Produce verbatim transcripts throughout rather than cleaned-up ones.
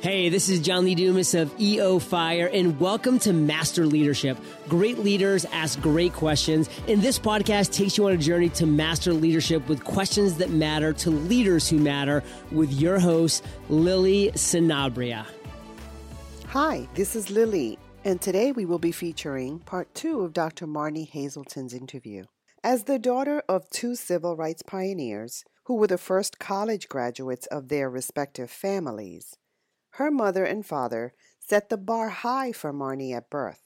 Hey, this is John Lee Dumas of E O Fire, and welcome to Master Leadership. Great leaders ask great questions, and this podcast takes you on a journey to master leadership with questions that matter to leaders who matter with your host, Lily Sinabria. Hi, this is Lily, and today we will be featuring part two of Doctor Marnie Hazelton's interview. As the daughter of two civil rights pioneers who were the first college graduates of their respective families, her mother and father set the bar high for Marnie at birth.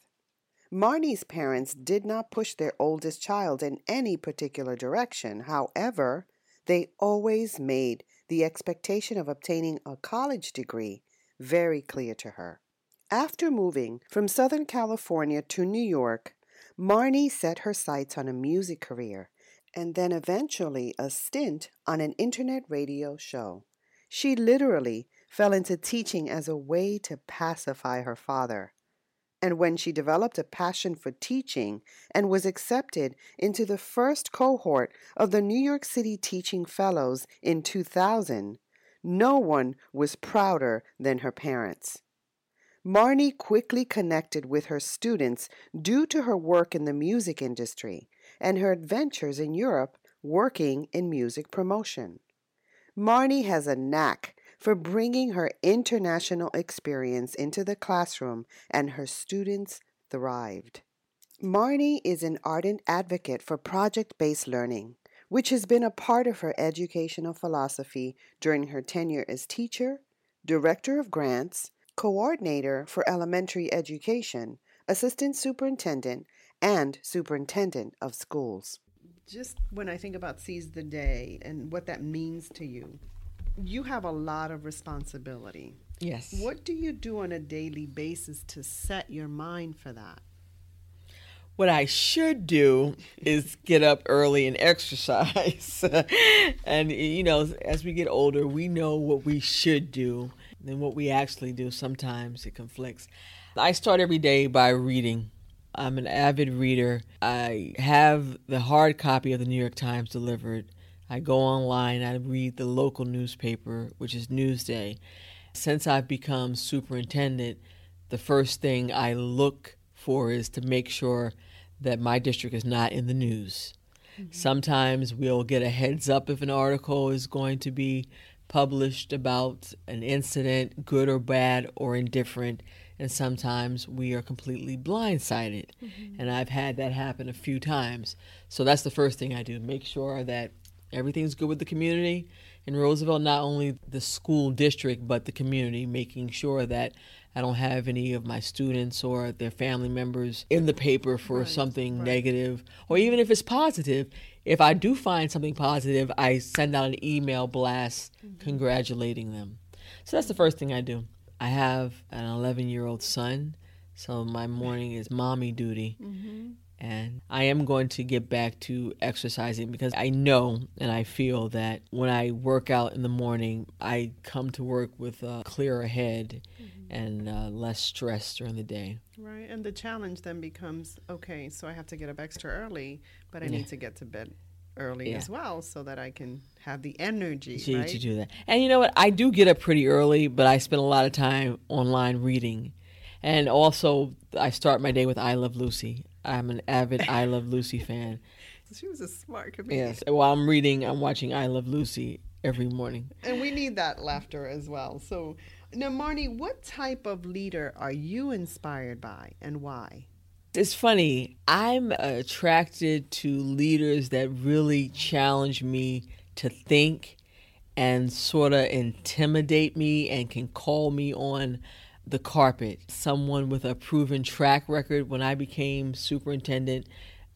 Marnie's parents did not push their oldest child in any particular direction. However, they always made the expectation of obtaining a college degree very clear to her. After moving from Southern California to New York, Marnie set her sights on a music career and then eventually a stint on an internet radio show. She literally fell into teaching as a way to pacify her father. And when she developed a passion for teaching and was accepted into the first cohort of the New York City Teaching Fellows in two thousand, no one was prouder than her parents. Marnie quickly connected with her students due to her work in the music industry and her adventures in Europe working in music promotion. Marnie has a knack for bringing her international experience into the classroom, and her students thrived. Marnie is an ardent advocate for project-based learning, which has been a part of her educational philosophy during her tenure as teacher, director of grants, coordinator for elementary education, assistant superintendent, and superintendent of schools. Just when I think about Seize the Day and what that means to you, you have a lot of responsibility. Yes. What do you do on a daily basis to set your mind for that? What I should do is get up early and exercise. And, you know, as we get older, we know what we should do and what we actually do. Sometimes it conflicts. I start every day by reading. I'm an avid reader. I have the hard copy of the New York Times delivered. I go online, I read the local newspaper, which is Newsday. Since I've become superintendent, the first thing I look for is to make sure that my district is not in the news. Mm-hmm. Sometimes we'll get a heads up if an article is going to be published about an incident, good or bad or indifferent, and sometimes we are completely blindsided. Mm-hmm. And I've had that happen a few times. So that's the first thing I do, make sure that everything's good with the community in Roosevelt, not only the school district, but the community, making sure that I don't have any of my students or their family members in the paper for right, something right. negative, or even if it's positive. If I do find something positive, I send out an email blast mm-hmm. congratulating them. So that's the first thing I do. I have an eleven-year-old son, so my morning is mommy duty. Mm-hmm. And I am going to get back to exercising because I know and I feel that when I work out in the morning, I come to work with a clearer head mm-hmm. and uh, less stress during the day. Right. And the challenge then becomes, okay, so I have to get up extra early, but I yeah. need to get to bed early yeah. as well so that I can have the energy to, right? to do that. And you know what? I do get up pretty early, but I spend a lot of time online reading. And also, I start my day with I Love Lucy. I'm an avid I Love Lucy fan. She was a smart comedian. Yes. Well, I'm reading, I'm watching I Love Lucy every morning. And we need that laughter as well. So, now, Marnie, what type of leader are you inspired by and why? It's funny. I'm attracted to leaders that really challenge me to think and sort of intimidate me and can call me on the carpet, someone with a proven track record. When I became superintendent,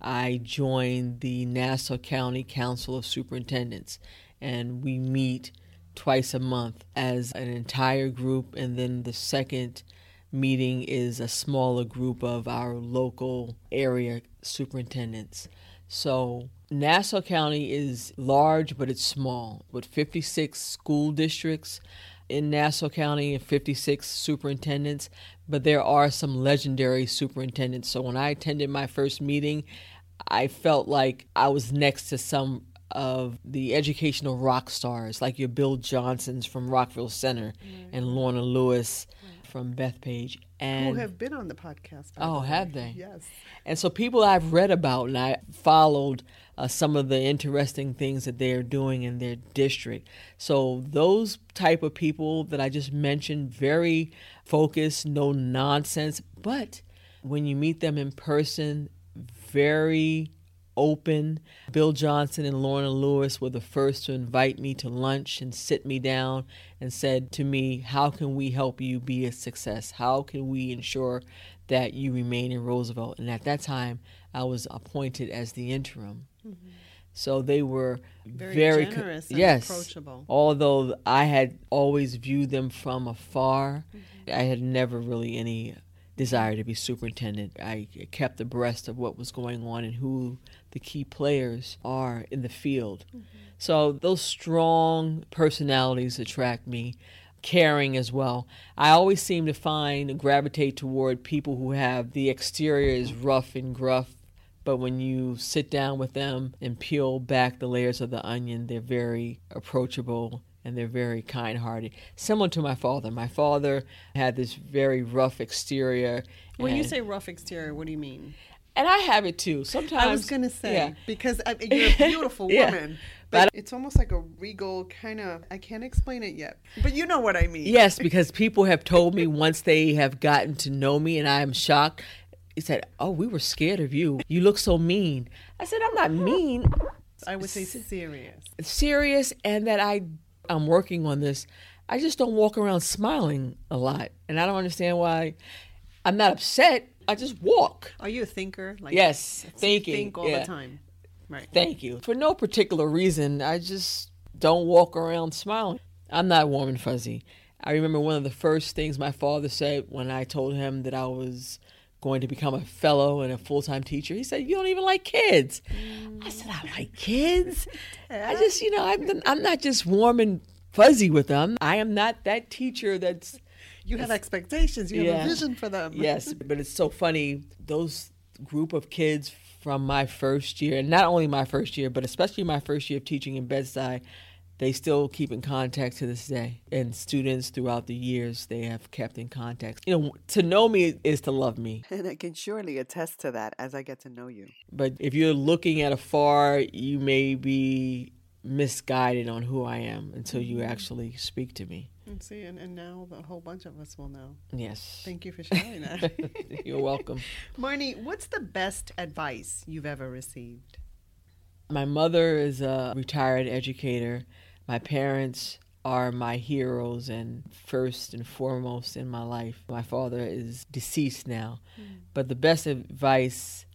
I joined the Nassau County Council of Superintendents, and we meet twice a month as an entire group, and then the second meeting is a smaller group of our local area superintendents. So Nassau County is large, but it's small, with fifty-six school districts in Nassau County and fifty-six superintendents, but there are some legendary superintendents. So when I attended my first meeting, I felt like I was next to some of the educational rock stars, like your Bill Johnsons from Rockville Center mm-hmm. and Lorna Lewis mm-hmm. from Bethpage. And, who have been on the podcast. By oh, the have way. They? Yes. And so people I've read about, and I followed uh, some of the interesting things that they're doing in their district. So those type of people that I just mentioned, very focused, no nonsense. But when you meet them in person, very open. Bill Johnson and Lorna Lewis were the first to invite me to lunch and sit me down and said to me, how can we help you be a success? How can we ensure that you remain in Roosevelt? And at that time, I was appointed as the interim. Mm-hmm. So they were very, very generous co- and yes, approachable. Although I had always viewed them from afar, mm-hmm. I had never really any desire to be superintendent. I kept abreast of what was going on and who the key players are in the field. Mm-hmm. So those strong personalities attract me, caring as well. I always seem to find and gravitate toward people who have the exterior is rough and gruff, but when you sit down with them and peel back the layers of the onion, they're very approachable. And they're very kind-hearted, similar to my father. My father had this very rough exterior. When you say rough exterior, what do you mean? And I have it, too. Sometimes I was going to say, yeah. because I, you're a beautiful yeah. woman. But, but it's almost like a regal kind of, I can't explain it yet. But you know what I mean. Yes, because people have told me once they have gotten to know me, and I am shocked. He said, oh, we were scared of you. You look so mean. I said, I'm not mean. I would say serious. Serious, and that I... I'm working on this. I just don't walk around smiling a lot. And I don't understand why. I'm not upset. I just walk. Are you a thinker? Like, yes. Thinking. So think all yeah. the time. Right. Thank you. For no particular reason, I just don't walk around smiling. I'm not warm and fuzzy. I remember one of the first things my father said when I told him that I was going to become a fellow and a full-time teacher. He said, you don't even like kids. Mm. I said, I like kids. I just, you know, I'm, I'm not just warm and fuzzy with them. I am not that teacher that's... You have expectations. You yeah. have a vision for them. Yes, but it's so funny. Those group of kids from my first year, and not only my first year, but especially my first year of teaching in Bed-Stuy, they still keep in contact to this day. And students throughout the years, they have kept in contact. You know, to know me is to love me. And I can surely attest to that as I get to know you. But if you're looking at afar, you may be misguided on who I am until you actually speak to me. And see, and, and now a whole bunch of us will know. Yes. Thank you for sharing that. You're welcome. Marnie, what's the best advice you've ever received? My mother is a retired educator. My parents are my heroes and first and foremost in my life. My father is deceased now. Mm. But the best advice,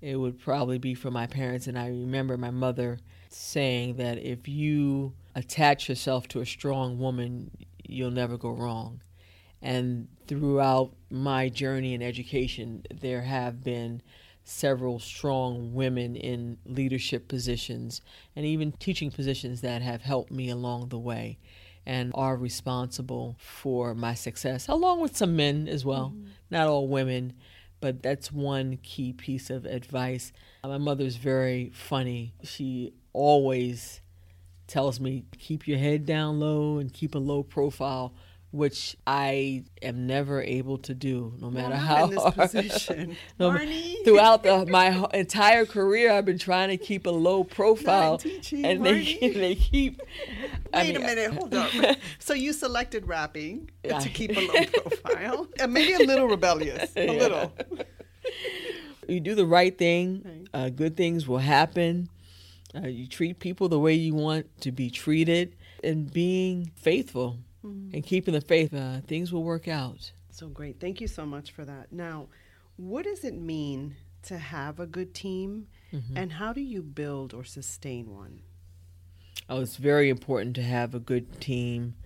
it would probably be from my parents. And I remember my mother saying that if you attach yourself to a strong woman, you'll never go wrong. And throughout my journey in education, there have been several strong women in leadership positions and even teaching positions that have helped me along the way and are responsible for my success, along with some men as well, mm-hmm. not all women, but that's one key piece of advice. My mother's very funny. She always tells me, keep your head down low and keep a low profile, which I am never able to do, no matter I'm how in this position. no, Marnie. Throughout the, my entire career, I've been trying to keep a low profile, Not teaching, and Marnie. they they keep. Wait I mean, a minute, hold up. So you selected rapping yeah. to keep a low profile, and maybe a little rebellious, a yeah. little. You do the right thing, right. Uh, good things will happen. Uh, you treat people the way you want to be treated, and being faithful. Mm-hmm. And keeping the faith, uh, things will work out. So great. Thank you so much for that. Now, what does it mean to have a good team, mm-hmm. and how do you build or sustain one? Oh, it's very important to have a good team,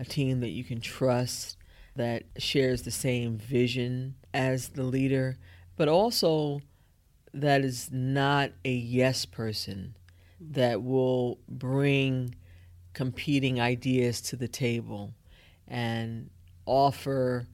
a team that you can trust, that shares the same vision as the leader, but also that is not a yes person, that will bring competing ideas to the table and offer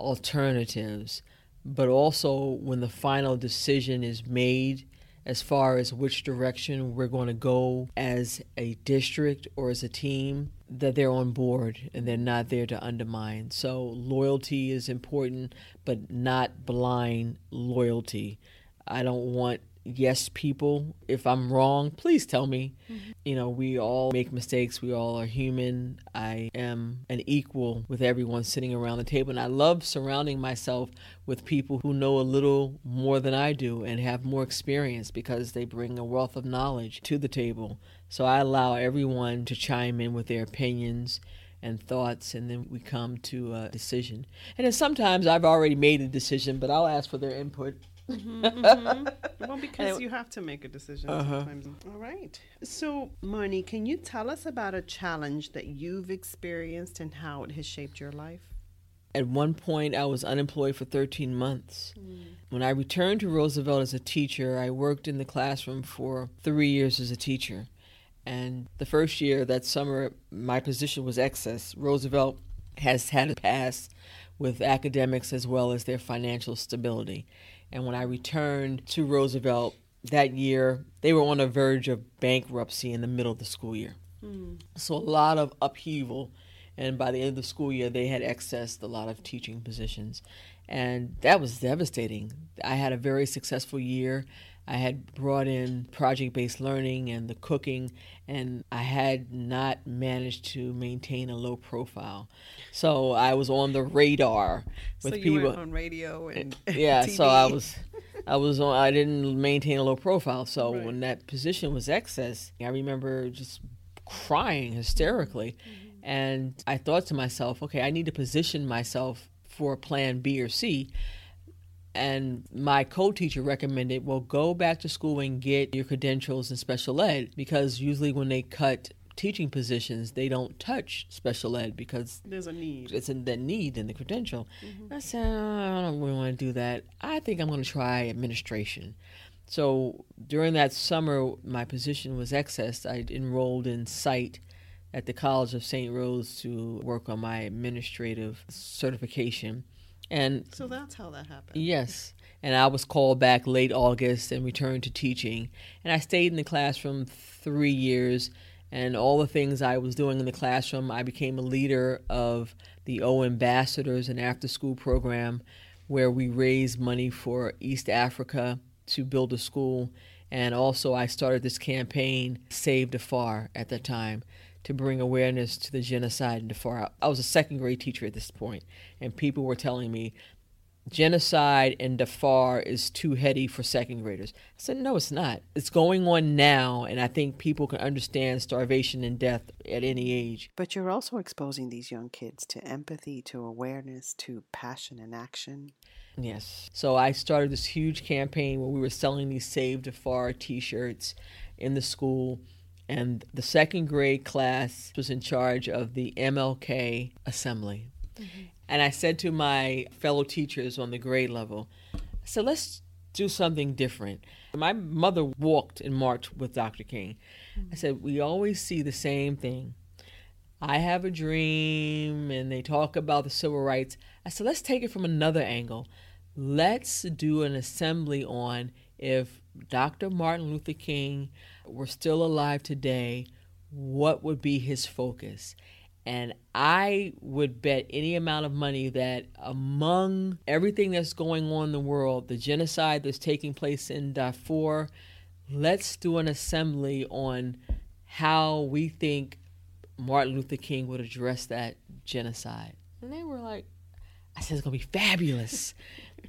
alternatives, but also when the final decision is made as far as which direction we're going to go as a district or as a team, that they're on board and they're not there to undermine. So loyalty is important, but not blind loyalty. I don't want yes people. If I'm wrong, please tell me. Mm-hmm. You know, we all make mistakes. We all are human. I am an equal with everyone sitting around the table. And I love surrounding myself with people who know a little more than I do and have more experience, because they bring a wealth of knowledge to the table. So I allow everyone to chime in with their opinions and thoughts, and then we come to a decision. And then sometimes I've already made a decision, but I'll ask for their input. Mm-hmm, mm-hmm. Well, because you have to make a decision uh-huh. sometimes. All right. So, Marnie, can you tell us about a challenge that you've experienced and how it has shaped your life? At one point, I was unemployed for thirteen months. Mm. When I returned to Roosevelt as a teacher, I worked in the classroom for three years as a teacher. And the first year, that summer, my position was excess. Roosevelt has had a pass with academics as well as their financial stability. And when I returned to Roosevelt that year, they were on the verge of bankruptcy in the middle of the school year. Mm. So a lot of upheaval. And by the end of the school year, they had accessed a lot of teaching positions. And that was devastating. I had a very successful year. I had brought in project-based learning and the cooking, and I had not managed to maintain a low profile. So I was on the radar with people. So you people. Were on radio and yeah, T V. So I was, I was on. I didn't maintain a low profile. So right. When that position was excess, I remember just crying hysterically, mm-hmm. and I thought to myself, okay, I need to position myself for a plan B or C. And my co-teacher recommended, well, go back to school and get your credentials in special ed, because usually when they cut teaching positions, they don't touch special ed because there's a need. It's a the need in the credential. Mm-hmm. I said, oh, I don't really want to do that. I think I'm going to try administration. So during that summer, my position was excessed. I enrolled in SITE at the College of Saint Rose to work on my administrative certification. And so that's how that happened. Yes. And I was called back late August and returned to teaching. And I stayed in the classroom three years. And all the things I was doing in the classroom, I became a leader of the O Ambassadors, an after-school program where we raised money for East Africa to build a school. And also I started this campaign, Save Darfur, at that time, to bring awareness to the genocide in Darfur. I was a second grade teacher at this point, and people were telling me, genocide in Darfur is too heady for second graders. I said, no, it's not. It's going on now, and I think people can understand starvation and death at any age. But you're also exposing these young kids to empathy, to awareness, to passion and action. Yes. So I started this huge campaign where we were selling these Save Darfur T-shirts in the school. And the second grade class was in charge of the M L K assembly. Mm-hmm. And I said to my fellow teachers on the grade level, I said, let's do something different. My mother walked and marched with Doctor King. Mm-hmm. I said, we always see the same thing. I have a dream, and they talk about the civil rights. I said, let's take it from another angle. Let's do an assembly on if Doctor Martin Luther King were still alive today, what would be his focus? And I would bet any amount of money that among everything that's going on in the world, the genocide that's taking place in Darfur, let's do an assembly on how we think Martin Luther King would address that genocide. And they were like, I said, it's going to be fabulous.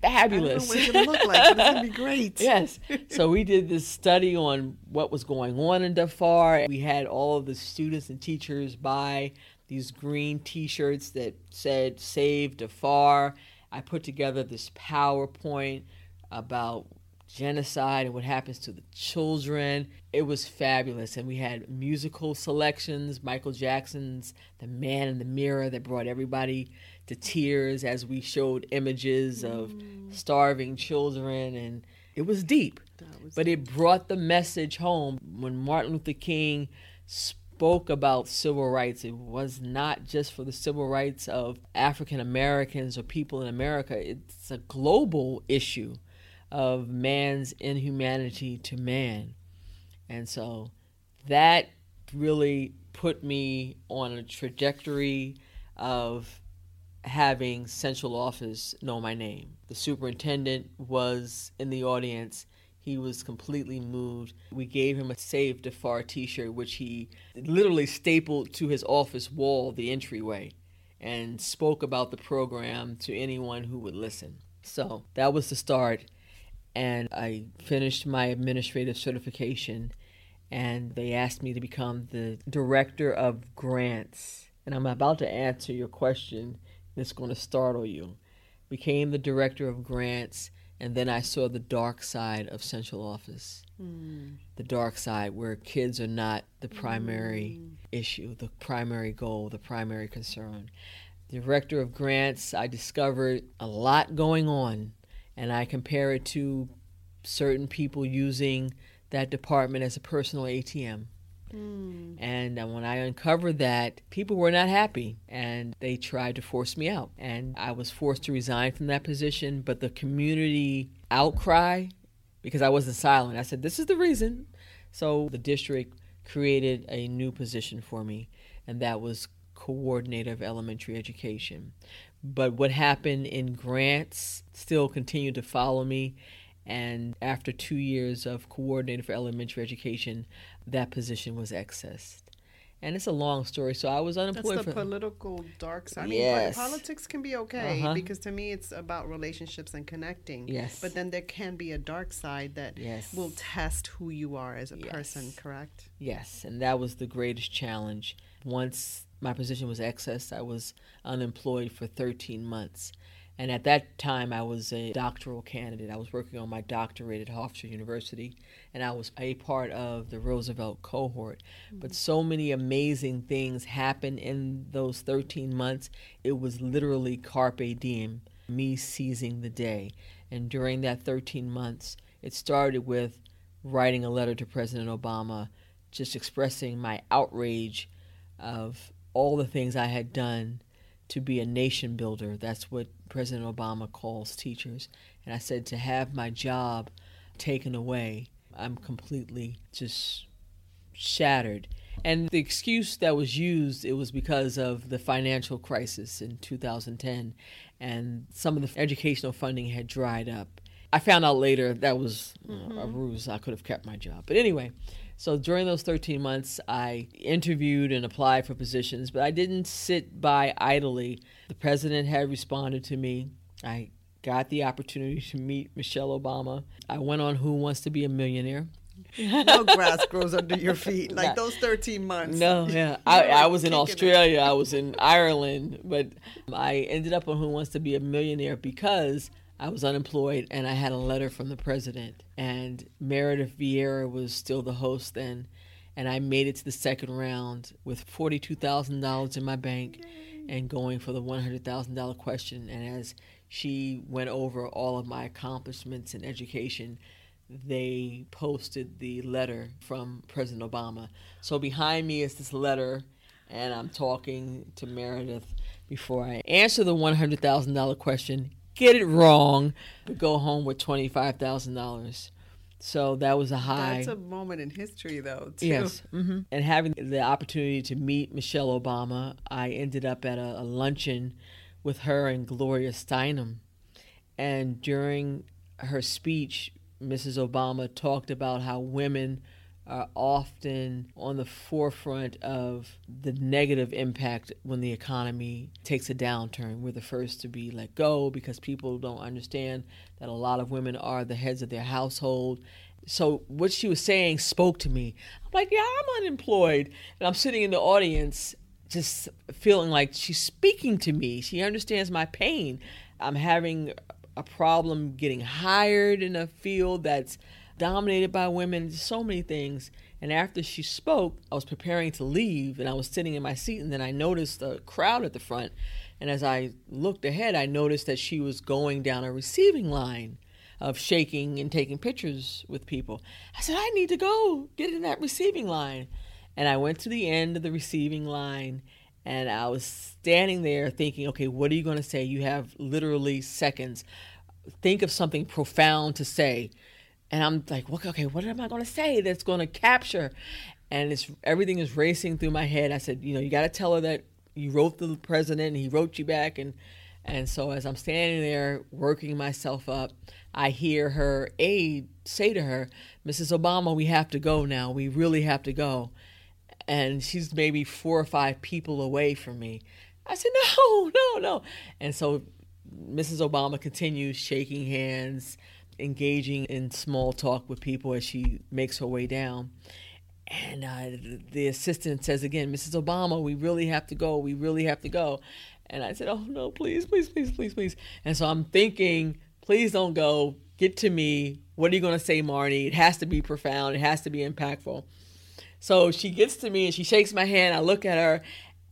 Fabulous. I don't know what it's going to look like, but it's going to be great. Yes. So we did this study on what was going on in Darfur. We had all of the students and teachers buy these green T-shirts that said, Save Darfur. I put together this PowerPoint about genocide and what happens to the children. It was fabulous. And we had musical selections, Michael Jackson's The Man in the Mirror, that brought everybody to tears as we showed images of starving children and It was deep, was but deep. It brought the message home. When Martin Luther King spoke about civil rights, it was not just for the civil rights of African Americans or people in America. It's a global issue of man's inhumanity to man. And so that really put me on a trajectory of having central office know my name. The superintendent was in the audience. He was completely moved. We gave him a Save Defar t-shirt, which he literally stapled to his office wall, the entryway, and spoke about the program to anyone who would listen. So that was the start. And I finished my administrative certification, and they asked me to become the director of grants. And I'm about to answer your question. It's going to startle you. Became the director of grants, and then I saw the dark side of central office. Mm. The dark side where kids are not the primary mm. issue, the primary goal, the primary concern. Director of grants, I discovered a lot going on, and I compare it to certain people using that department as a personal A T M. Mm. And when I uncovered that, people were not happy, and they tried to force me out. And I was forced to resign from that position, but the community outcry, because I wasn't silent, I said, this is the reason. So the district created a new position for me, and that was coordinator of elementary education. But what happened in grants still continued to follow me. And after two years of coordinator for elementary education, that position was accessed. And it's a long story, so I was unemployed. That's the for, political dark side. I mean, yes. Politics can be okay, uh-huh. because to me it's about relationships and connecting. Yes. But then there can be a dark side that yes. will test who you are as a yes. person, correct? Yes, and that was the greatest challenge. Once my position was accessed, I was unemployed for thirteen months. And at that time, I was a doctoral candidate. I was working on my doctorate at Hofstra University, and I was a part of the Roosevelt cohort. Mm-hmm. But so many amazing things happened in those thirteen months. It was literally carpe diem, me seizing the day. And during that thirteen months, it started with writing a letter to President Obama, just expressing my outrage of all the things I had done to be a nation builder. That's what President Obama calls teachers. And I said, to have my job taken away, I'm completely just shattered. And the excuse that was used, it was because of the financial crisis in two thousand ten, and some of the educational funding had dried up. I found out later that was mm-hmm. a ruse. I could have kept my job. But anyway, so during those thirteen months, I interviewed and applied for positions, but I didn't sit by idly. The president had responded to me. I got the opportunity to meet Michelle Obama. I went on Who Wants to Be a Millionaire. No grass grows under your feet like those thirteen months. No, yeah. I, I was in Australia. I was in Ireland. But I ended up on Who Wants to Be a Millionaire because I was unemployed, and I had a letter from the president. And Meredith Vieira was still the host then, and I made it to the second round with forty-two thousand dollars in my bank and going for the one hundred thousand dollars question. And as she went over all of my accomplishments in education, they posted the letter from President Obama. So behind me is this letter, and I'm talking to Meredith before I answer the one hundred thousand dollars question, get it wrong, but go home with twenty-five thousand dollars. So that was a high. That's a moment in history, though, too. Yes. Mm-hmm. And having the opportunity to meet Michelle Obama, I ended up at a, a luncheon with her and Gloria Steinem. And during her speech, Missus Obama talked about how women are often on the forefront of the negative impact when the economy takes a downturn. We're the first to be let go because people don't understand that a lot of women are the heads of their household. So what she was saying spoke to me. I'm like, yeah, I'm unemployed. And I'm sitting in the audience just feeling like she's speaking to me. She understands my pain. I'm having a problem getting hired in a field that's dominated by women, so many things. And after she spoke, I was preparing to leave, and I was sitting in my seat, and then I noticed the crowd at the front. And as I looked ahead, I noticed that she was going down a receiving line. of shaking and taking pictures with people. I said, I need to go get in that receiving line. And I went to the end of the receiving line, and I was standing there thinking, okay, what are you going to say? You have literally seconds. Think of something profound to say. And I'm like, okay, what am I going to say that's going to capture? And it's everything is racing through my head. I said, you know, you got to tell her that you wrote the president and he wrote you back. And and so as I'm standing there working myself up, I hear her aide say to her, Missus Obama, we have to go now. We really have to go. And she's maybe four or five people away from me. I said, no, no, no. And so Missus Obama continues shaking hands, engaging in small talk with people as she makes her way down. And uh, the assistant says again, Missus Obama, we really have to go. We really have to go. And I said, oh, no, please, please, please, please, please. And so I'm thinking, please don't go. Get to me. What are you going to say, Marnie? It has to be profound. It has to be impactful. So she gets to me and she shakes my hand. I look at her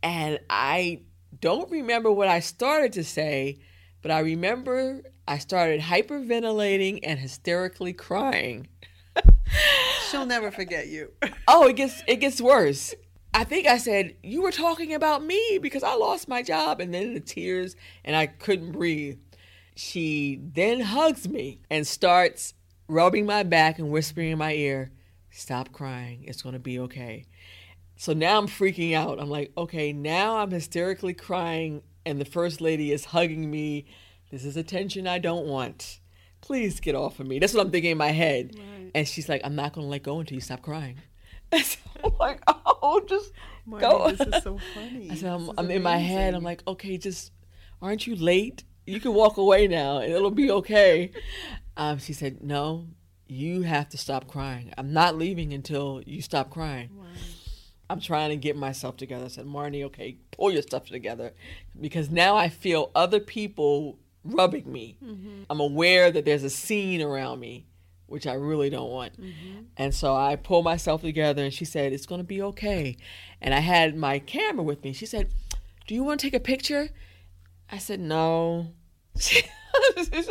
and I don't remember what I started to say, but I remember I started hyperventilating and hysterically crying. She'll never forget you. Oh, it gets it gets worse. I think I said, you were talking about me because I lost my job. And then the tears, and I couldn't breathe. She then hugs me and starts rubbing my back and whispering in my ear, stop crying. It's going to be okay. So now I'm freaking out. I'm like, okay, now I'm hysterically crying and the first lady is hugging me. This is attention I don't want. Please get off of me. That's what I'm thinking in my head. Right. And she's like, I'm not going to let go until you stop crying. And so I'm like, oh, just Marnie, go. This is so funny. I said, I'm, I'm in my head. I'm like, okay, just, aren't you late? You can walk away now and it'll be okay. Um, she said, no. You have to stop crying. I'm not leaving until you stop crying. Wow. I'm trying to get myself together. I said, Marnie, okay, pull your stuff together. Because now I feel other people rubbing me. Mm-hmm. I'm aware that there's a scene around me, which I really don't want. Mm-hmm. And so I pull myself together and she said, it's going to be okay. And I had my camera with me. She said, do you want to take a picture? I said, no. She's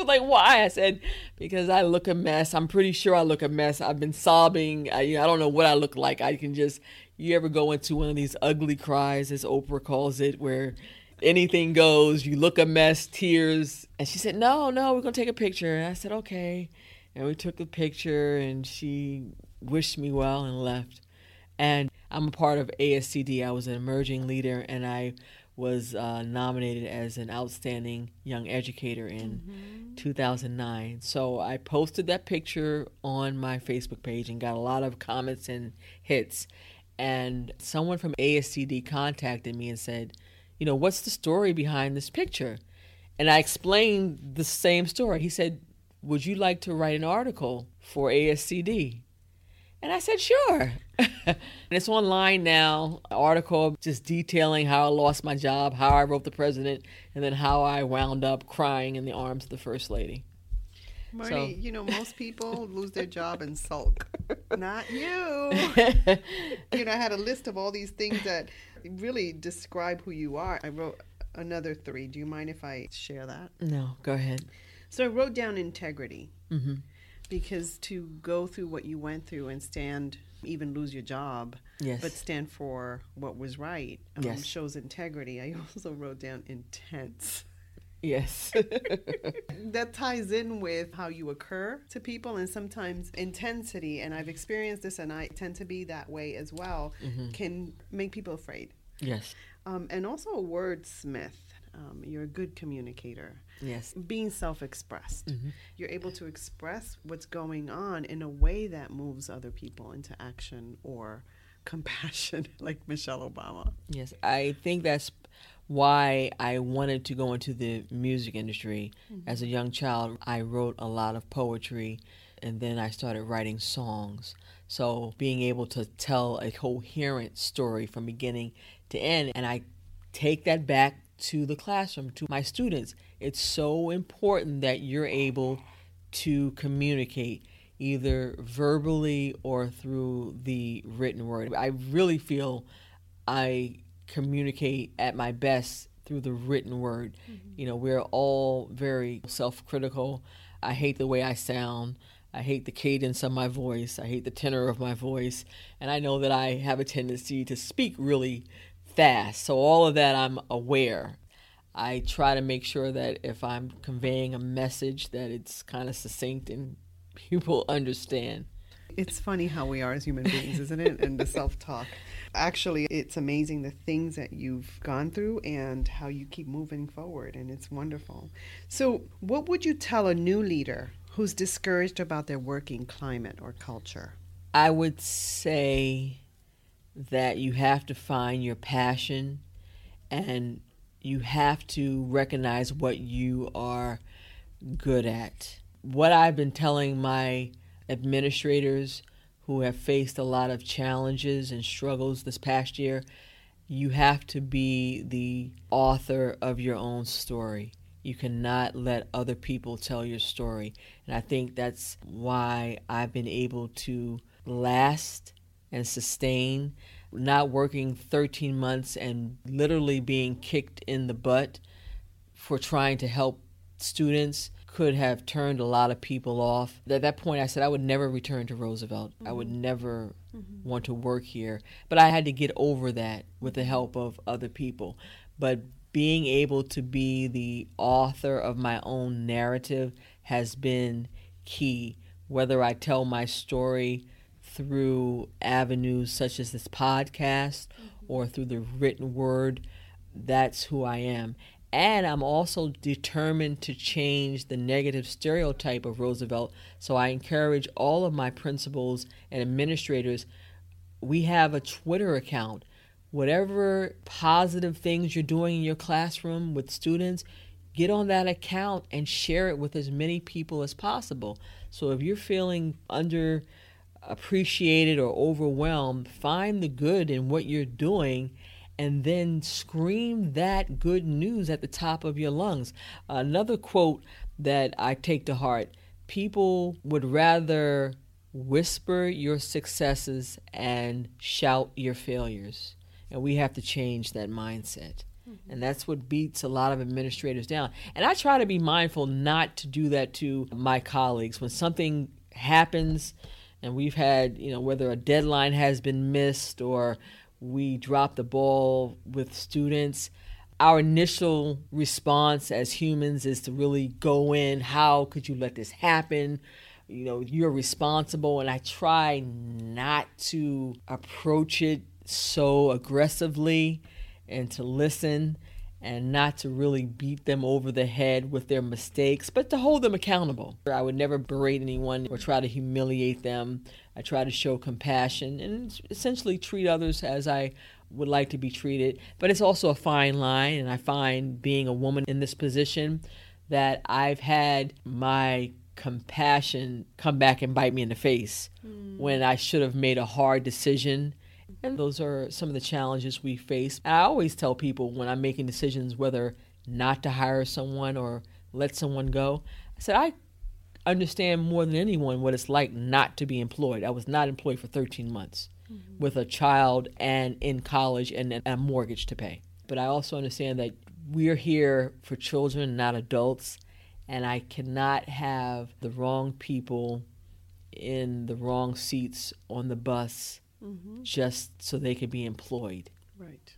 like, why? I said, because I look a mess. I'm pretty sure I look a mess. I've been sobbing. I, I don't know what I look like. I can just, you ever go into one of these ugly cries, as Oprah calls it, where anything goes, you look a mess, tears. And she said, no, no, we're going to take a picture. And I said, okay. And we took a picture and she wished me well and left. And I'm a part of A S C D. I was an emerging leader and I was uh, nominated as an outstanding young educator in mm-hmm. two thousand nine. So I posted that picture on my Facebook page and got a lot of comments and hits. And someone from A S C D contacted me and said, you know, what's the story behind this picture? And I explained the same story. He said, would you like to write an article for A S C D? And I said, sure. And it's online now, an article just detailing how I lost my job, how I wrote the president, and then how I wound up crying in the arms of the first lady. Marnie, so. You know, most people lose their job and sulk. Not you. You know, I had a list of all these things that really describe who you are. I wrote another three. Do you mind if I share that? No, go ahead. So I wrote down integrity. Mm-hmm. Because to go through what you went through and stand, even lose your job, yes. but stand for what was right, um, yes. shows integrity. I also wrote down intense. Yes. That ties in with how you occur to people and sometimes intensity, and I've experienced this and I tend to be that way as well, mm-hmm. can make people afraid. Yes. Um, and also a wordsmith. Um, you're a good communicator. Yes. Being self-expressed. Mm-hmm. You're able to express what's going on in a way that moves other people into action or compassion, like Michelle Obama. Yes, I think that's why I wanted to go into the music industry. Mm-hmm. As a young child, I wrote a lot of poetry, and then I started writing songs. So being able to tell a coherent story from beginning to end, and I take that back to the classroom, to my students. It's so important that you're able to communicate either verbally or through the written word. I really feel I communicate at my best through the written word. Mm-hmm. You know, we're all very self-critical. I hate the way I sound. I hate the cadence of my voice. I hate the tenor of my voice. And I know that I have a tendency to speak really fast. So all of that I'm aware. I try to make sure that if I'm conveying a message that it's kind of succinct and people understand. It's funny how we are as human beings, isn't it? And the self-talk. Actually, it's amazing the things that you've gone through and how you keep moving forward, and it's wonderful. So what would you tell a new leader who's discouraged about their working climate or culture? I would say that you have to find your passion, and you have to recognize what you are good at. What I've been telling my administrators who have faced a lot of challenges and struggles this past year, you have to be the author of your own story. You cannot let other people tell your story. And I think that's why I've been able to last and sustain, not working thirteen months and literally being kicked in the butt for trying to help students. Could have turned a lot of people off. At that point, I said I would never return to Roosevelt. Mm-hmm. I would never mm-hmm. want to work here. But I had to get over that with the help of other people. But being able to be the author of my own narrative has been key. Whether I tell my story through avenues such as this podcast mm-hmm. or through the written word, that's who I am. And I'm also determined to change the negative stereotype of Roosevelt. So I encourage all of my principals and administrators, we have a Twitter account. Whatever positive things you're doing in your classroom with students, get on that account and share it with as many people as possible. So if you're feeling underappreciated or overwhelmed, find the good in what you're doing and then scream that good news at the top of your lungs. Another quote that I take to heart, people would rather whisper your successes and shout your failures. And we have to change that mindset. Mm-hmm. And that's what beats a lot of administrators down. And I try to be mindful not to do that to my colleagues. When something happens and we've had, you know, whether a deadline has been missed or we drop the ball with students. Our initial response as humans is to really go in, how could you let this happen? You know, you're responsible. And I try not to approach it so aggressively and to listen and not to really beat them over the head with their mistakes, but to hold them accountable. I would never berate anyone or try to humiliate them. I try to show compassion and essentially treat others as I would like to be treated. But it's also a fine line, and I find being a woman in this position that I've had my compassion come back and bite me in the face mm. when I should have made a hard decision. And those are some of the challenges we face. I always tell people when I'm making decisions whether not to hire someone or let someone go, I said, I understand more than anyone what it's like not to be employed. I was not employed for thirteen months mm-hmm. with a child and in college and a mortgage to pay. But I also understand that we're here for children, not adults, and I cannot have the wrong people in the wrong seats on the bus Mm-hmm. just so they could be employed. Right.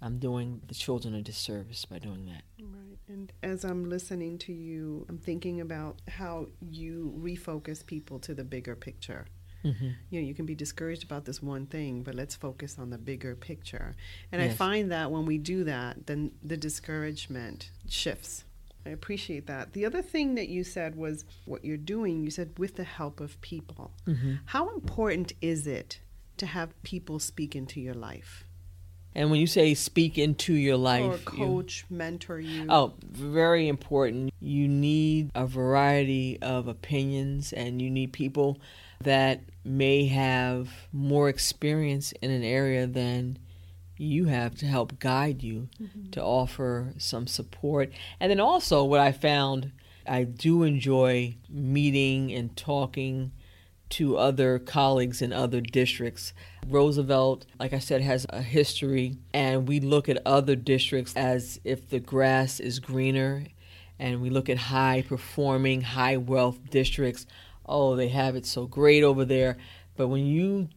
I'm doing the children a disservice by doing that. Right. And as I'm listening to you, I'm thinking about how you refocus people to the bigger picture. Mm-hmm. You know, you can be discouraged about this one thing, but let's focus on the bigger picture. And yes. I find that when we do that, then the discouragement shifts. I appreciate that. The other thing that you said was what you're doing, you said with the help of people. Mm-hmm. How important is it to have people speak into your life? And when you say speak into your life, or coach, you, mentor you. Oh, very important. You need a variety of opinions, and you need people that may have more experience in an area than you have to help guide you mm-hmm. to offer some support. And then also what I found, I do enjoy meeting and talking to other colleagues in other districts. Roosevelt, like I said, has a history, and we look at other districts as if the grass is greener. and we look at high-performing, high-wealth districts. Oh, they have it so great over there. But when you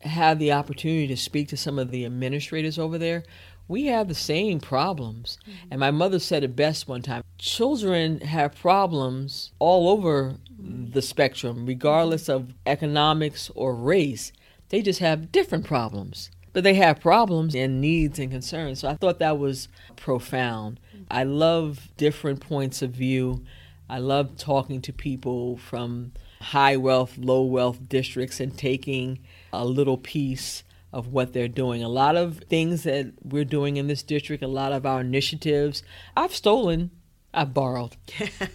have the opportunity to speak to some of the administrators over there, we have the same problems. Mm-hmm. And my mother said it best one time. Children have problems all over mm-hmm. the spectrum, regardless of economics or race. They just have different problems. But they have problems and needs and concerns. So I thought that was profound. Mm-hmm. I love different points of view. I love talking to people from high wealth, low wealth districts and taking a little piece of what they're doing. A lot of things that we're doing in this district, a lot of our initiatives, I've stolen, I've borrowed.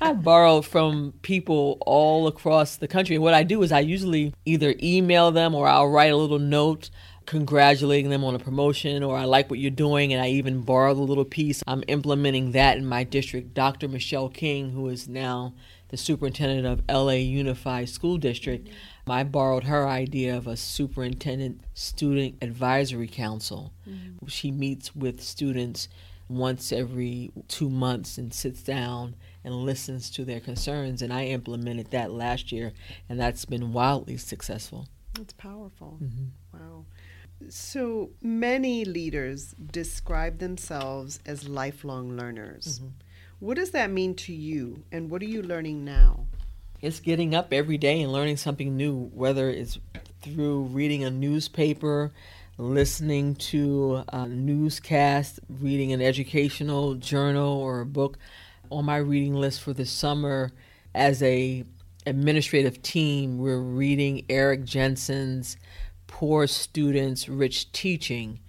I've borrowed from people all across the country. And what I do is I usually either email them or I'll write a little note congratulating them on a promotion, or I like what you're doing, and I even borrowed a little piece. I'm implementing that in my district. Doctor Michelle King, who is now the superintendent of L A Unified School District, mm-hmm. I borrowed her idea of a superintendent student advisory council. Mm-hmm. She meets with students once every two months and sits down and listens to their concerns, and I implemented that last year, and that's been wildly successful. That's powerful. Mm-hmm. Wow. So many leaders describe themselves as lifelong learners. Mm-hmm. What does that mean to you, and what are you learning now? It's getting up every day and learning something new, whether it's through reading a newspaper, listening to a newscast, reading an educational journal or a book. On my reading list for the summer, as a administrative team, we're reading Eric Jensen's Poor Students, Rich Teaching.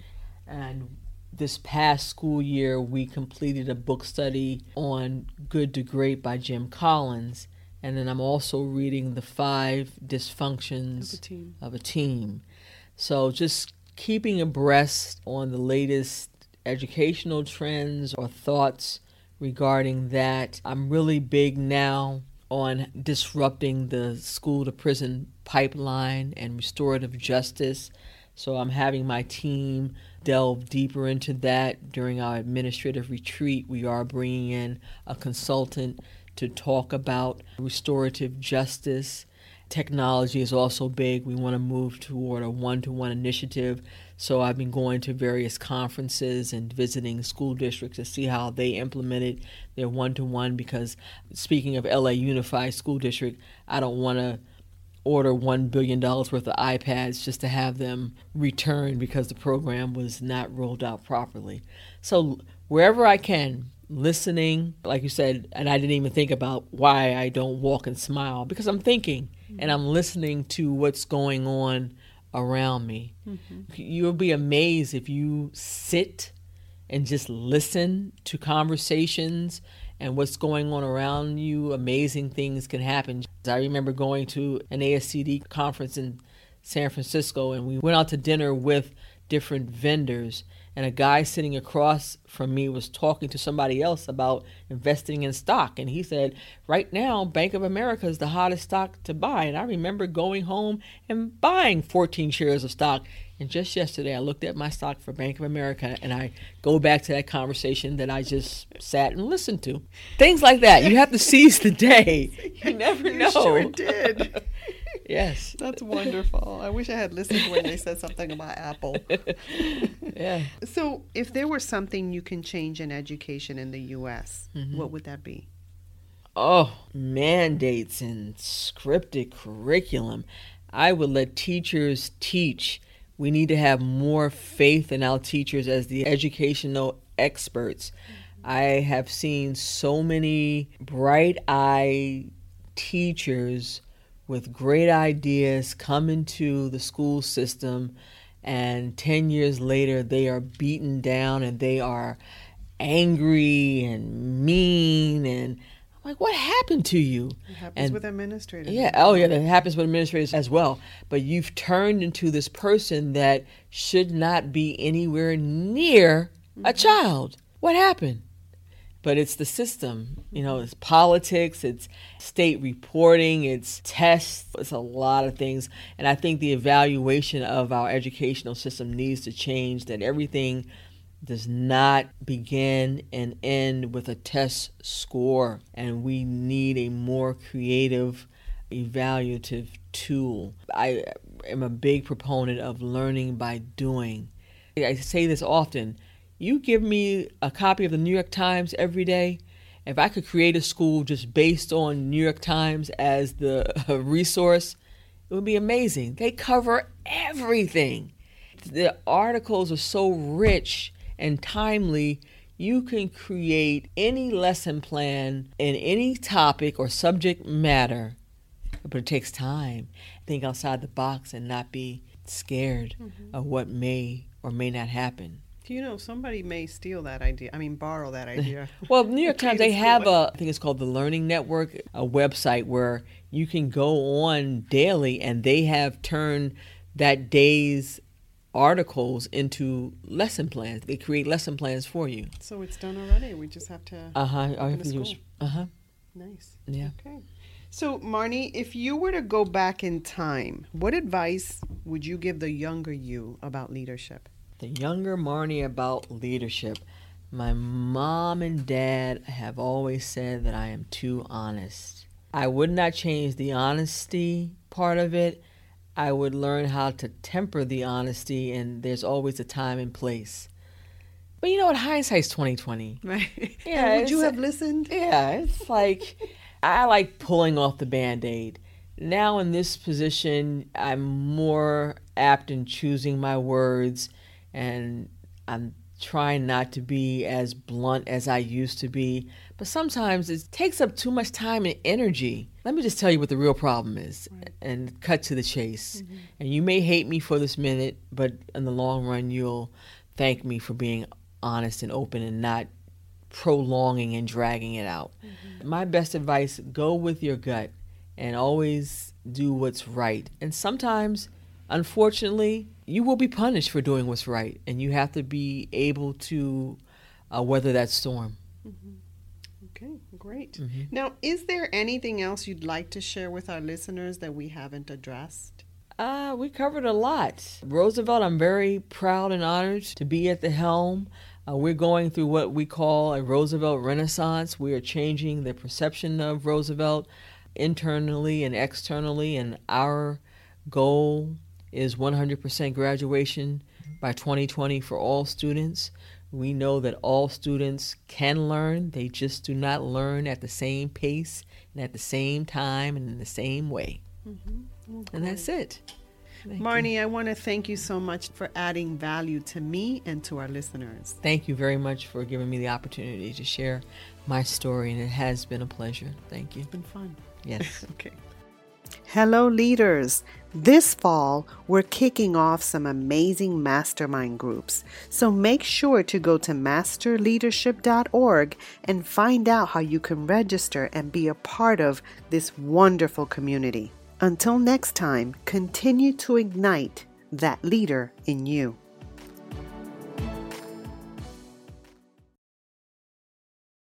And this past school year, we completed a book study on Good to Great by Jim Collins. And then I'm also reading The Five Dysfunctions of a Team. Of a team. So just keeping abreast on the latest educational trends or thoughts regarding that. I'm really big now on disrupting the school-to-prison pipeline and restorative justice. So I'm having my team delve deeper into that. During our administrative retreat, we are bringing in a consultant to talk about restorative justice. Technology is also big. We want to move toward a one-to-one initiative. So I've been going to various conferences and visiting school districts to see how they implemented their one-to-one, because speaking of L A Unified School District, I don't want to order one billion dollars worth of iPads just to have them returned because the program was not rolled out properly. So wherever I can, listening, like you said, and I didn't even think about why I don't walk and smile, because I'm thinking mm-hmm. and I'm listening to what's going on around me. Mm-hmm. You'll be amazed if you sit and just listen to conversations and what's going on around you. Amazing things can happen. I remember going to an A S C D conference in San Francisco, and we went out to dinner with different vendors, and a guy sitting across from me was talking to somebody else about investing in stock. And he said, right now, Bank of America is the hottest stock to buy. And I remember going home and buying fourteen shares of stock. And just yesterday, I looked at my stock for Bank of America, and I go back to that conversation that I just sat and listened to. Things like that. You have to seize the day. You never know. You sure did. Yes. That's wonderful. I wish I had listened when they said something about Apple. Yeah. So if there were something you can change in education in the U S, mm-hmm. what would that be? Oh, mandates and scripted curriculum. I would let teachers teach. We need to have more faith in our teachers as the educational experts. Mm-hmm. I have seen so many bright-eyed teachers with great ideas come into the school system, and ten years later they are beaten down and they are angry and mean, and I'm like, what happened to you? It happens and, with administrators. Yeah, oh yeah, that happens with administrators as well. But you've turned into this person that should not be anywhere near mm-hmm. a child. What happened? But it's the system, you know, it's politics, it's state reporting, it's tests, it's a lot of things. And I think the evaluation of our educational system needs to change, that everything does not begin and end with a test score, and we need a more creative evaluative tool. I am a big proponent of learning by doing. I say this often. You give me a copy of the New York Times every day. If I could create a school just based on New York Times as the resource, it would be amazing. They cover everything. The articles are so rich and timely, you can create any lesson plan in any topic or subject matter, but it takes time. Think outside the box and not be scared mm-hmm. of what may or may not happen. You know, somebody may steal that idea. I mean, borrow that idea. Well, New York Times, they have a, I think it's called the Learning Network, a website where you can go on daily, and they have turned that day's articles into lesson plans. They create lesson plans for you. So it's done already. We just have to. Uh huh. All you have to do is. Uh huh. Nice. Yeah. Okay. So, Marnie, if you were to go back in time, what advice would you give the younger you about leadership? The younger Marnie about leadership. My mom and dad have always said that I am too honest. I would not change the honesty part of it. I would learn how to temper the honesty, and there's always a time and place. But you know what? Hindsight's twenty twenty. Right. Yeah. Would you have listened? Yeah. It's like, I like pulling off the Band-Aid. Now in this position, I'm more apt in choosing my words, and I'm trying not to be as blunt as I used to be. But sometimes it takes up too much time and energy. Let me just tell you what the real problem is, right, and cut to the chase. Mm-hmm. And you may hate me for this minute, but in the long run, you'll thank me for being honest and open and not prolonging and dragging it out. Mm-hmm. My best advice, go with your gut and always do what's right. And sometimes, unfortunately, you will be punished for doing what's right, and you have to be able to uh, weather that storm. Mm-hmm. Okay, great. Mm-hmm. Now, is there anything else you'd like to share with our listeners that we haven't addressed? Uh, we covered a lot. Roosevelt, I'm very proud and honored to be at the helm. Uh, we're going through what we call a Roosevelt Renaissance. We are changing the perception of Roosevelt internally and externally, and our goal is one hundred percent graduation by twenty twenty for all students. We know that all students can learn. They just do not learn at the same pace and at the same time and in the same way. Mm-hmm. Okay. And that's it. Thank Marnie, you. I want to thank you so much for adding value to me and to our listeners. Thank you very much for giving me the opportunity to share my story, and it has been a pleasure. Thank you. It's been fun. Yes. Okay. Hello, leaders. This fall, we're kicking off some amazing mastermind groups, so make sure to go to master leadership dot org and find out how you can register and be a part of this wonderful community. Until next time, continue to ignite that leader in you.